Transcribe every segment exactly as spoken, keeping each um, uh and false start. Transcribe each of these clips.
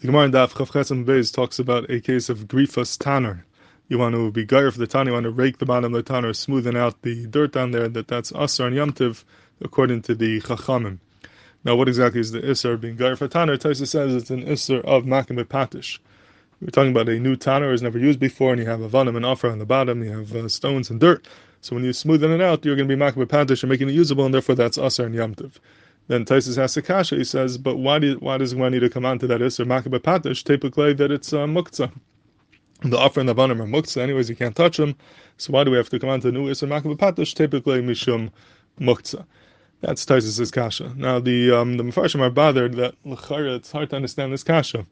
The Gemara in Da'af Chafchetz and Be'ez talks about a case of grifas tanner. You want to be gayer for the tanner, you want to rake the bottom of the tanner, smoothen out the dirt down there, that that's asar and yamtiv, according to the Chachamim. Now, what exactly is the isser being gayer for tanner? Taisus says it's an isser of Makkameh Patish. We're talking about a new tanner who's never used before, and you have avanim and afra on the bottom, you have uh, stones and dirt. So when you smoothen it out, you're going to be Makkameh Patish and making it usable, and therefore that's asar and yamtiv. Then Taisus has a kasha. He says, but why, do, why does one need to come on to that iser Makkameh Patish? Typically that it's uh, muktzah. The offer and the avanim are muktzah. Anyways, you can't touch them. So why do we have to come on to new iser Makkameh Patish? Typically mishum muktzah. That's Taisus's kasha. Now the um, the Mepharshim are bothered that l'chara it's hard to understand this kasha.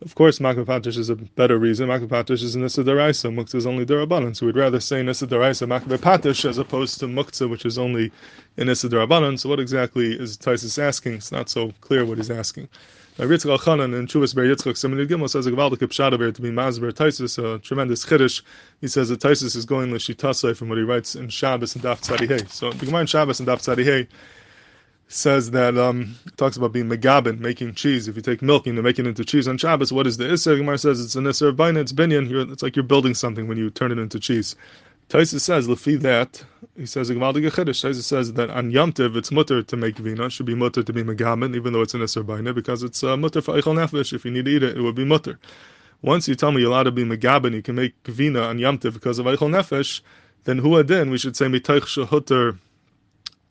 Of course, Makkameh Patish is a better reason. Makkameh Patish is an iser daraisa. Muktzah is only darabanan. So we'd rather say an iser daraisa Makkameh Patish as opposed to muktzah, which is only an iser darabanan. So what exactly is Taisus asking? It's not so clear what he's asking. Now, Ritzko Alchanan in Chuvis Ber Yitzkoch, Seminil Gimel says a Gabal the Kipshadaber to be Masber. Taisus, a tremendous Gekhidish. He says that Taisus is going to Shitasai from what he writes in Shabbos and Daf Tzadihei. So the Gemara in Shabbos and Daf Tzadihei says that um talks about being megabin, making cheese. If you take milk and you make it into cheese on Shabbos, what is the iser? Gemara says it's an iser binyan, it's binyan. You're, it's like you're building something when you turn it into cheese. Taisus says lefi that he says a gemara Gekhidish. Taisus says that on Yom Tov it's mutter to make vina. It should be mutter to be megabin, even though it's an iser binyan, because it's uh, mutter for Eichel Nefesh. If you need to eat it, it would be mutter. Once you tell me you're allowed to be megabin, you can make vina on Yom Tov because of Eichel Nefesh. Then hu adin we should say mitaich shehuter.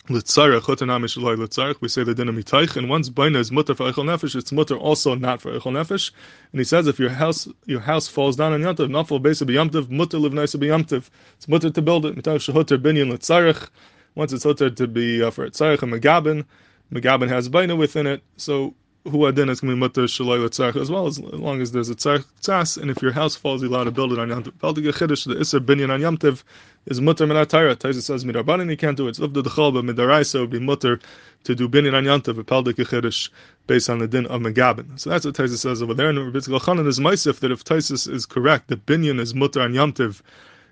We say the din of Mitaich, and once Baina is mutter for Eichel Nefesh, it's mutter also not for Eichel Nefesh. And he says if your house your house falls down on Yom Tov, not for Be'ez be Yom Tov, mutter live nice be Yom Tov. It's mutter to build it. Mitaich shehuter binyan letzarech. Once it's hutter to be uh, for tzarech and megabin, megabin has Baina within it. So hu adin is going to be mutter shalai letzarech as well, as long as there's a tzarech tzas. And if your house falls, you're allowed to build it on Yom Tov. Build the Gekhidish, the iser binyan on Yom Tov is mutter minatayra. Taisus says midrabanan you can't do it. It's lufda dechal, but midaraisa would be mutter to do binyan on Yom Tov v'pal dekhidish based on the din of megabin. So that's what Taisus says over there. And Reb Yitzchok Elchanan is meisif that if Taisus is correct, the binyan is mutter on Yom Tov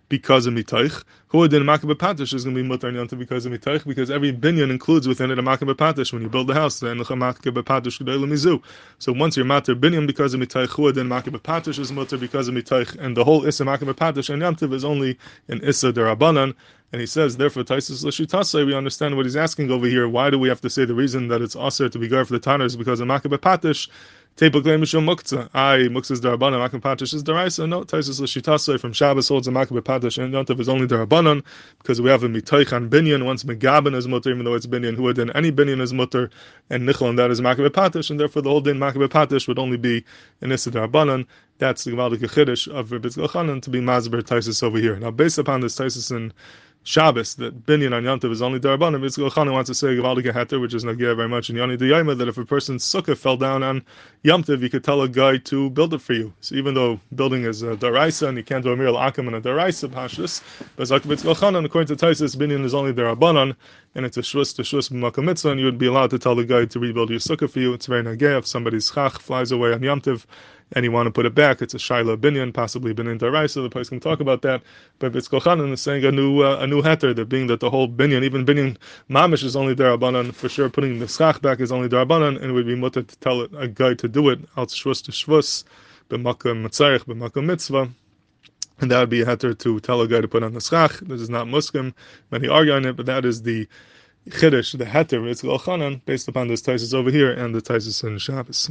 because of mitaich. Hu adin Makkameh Patish is going to be mutter on Yom Tov because of mitaich, because every binyan includes within it a Makkameh Patish. When you build the house, then Makkameh Patish k'day l'mizu. So once you're matter binyan because of mitaich, hu adin Makkameh Patish is mutter because of mitaich, and the whole iser Makkameh Patish and Yom Tov is only an iser derabanan. And he says, therefore, Taisus l'shitasai. We understand what he's asking over here. Why do we have to say the reason that it's aser to be gar for the tanner is because of Makkameh Patish? Typically, mishum muktzah. I muktzah is darabanan. Makkameh Patish is daraisa. No, Taisus l'shitasai from Shabbos holds a Makkameh Patish and Yom Tov is only darabanan because we have a mitaich on binyan. Once megabin is mutter, even though it's binyan, who then any binyan is mutter, and nichol and that is Makkameh Patish, and therefore the whole din Makkameh Patish would only be an iser darabanan. That's the gemara Gekhidish of Reb Yitzchok Elchanan to be masber Taisus over here. Now, based upon this, Taisus and Shabbos, that binyan on Yom Tov is only darabanan. Ritzko Alchanan wants to say gavaldik heter, which is nagia very much in Yoni Diyayma, that if a person's sukkah fell down on Yom Tov, you could tell a guy to build it for you. So even though building is a daraisa and you can't do a miral akam and a daraisa pashas, but Ritzko Alchanan, according to Taisus, binyan is only darabanan, and it's a Shluss to Shluss B'Makom Mitzvah, and you would be allowed to tell the guy to rebuild your sukkah for you. It's very nagia. If somebody's chach flies away on Yom Tov and you want to put it back, it's a shaila binyan, possibly binyan daraisa. The place can talk about that. But Vitzko Alchanan is saying a new uh, a new heter, that being that the whole binyan, even binyan mamish, is only darabanan. For sure, putting the schach back is only darabanan, and it would be mutter to tell a guy to do it out shvus to shvus, B'Makom Mitzvah. And that would be a heter to tell a guy to put on the schach. This is not muskim. Many argue on it, but that is the chiddush, the heter Ritzko Alchanan, based upon this Taisus over here and the Taisus in Shabbos.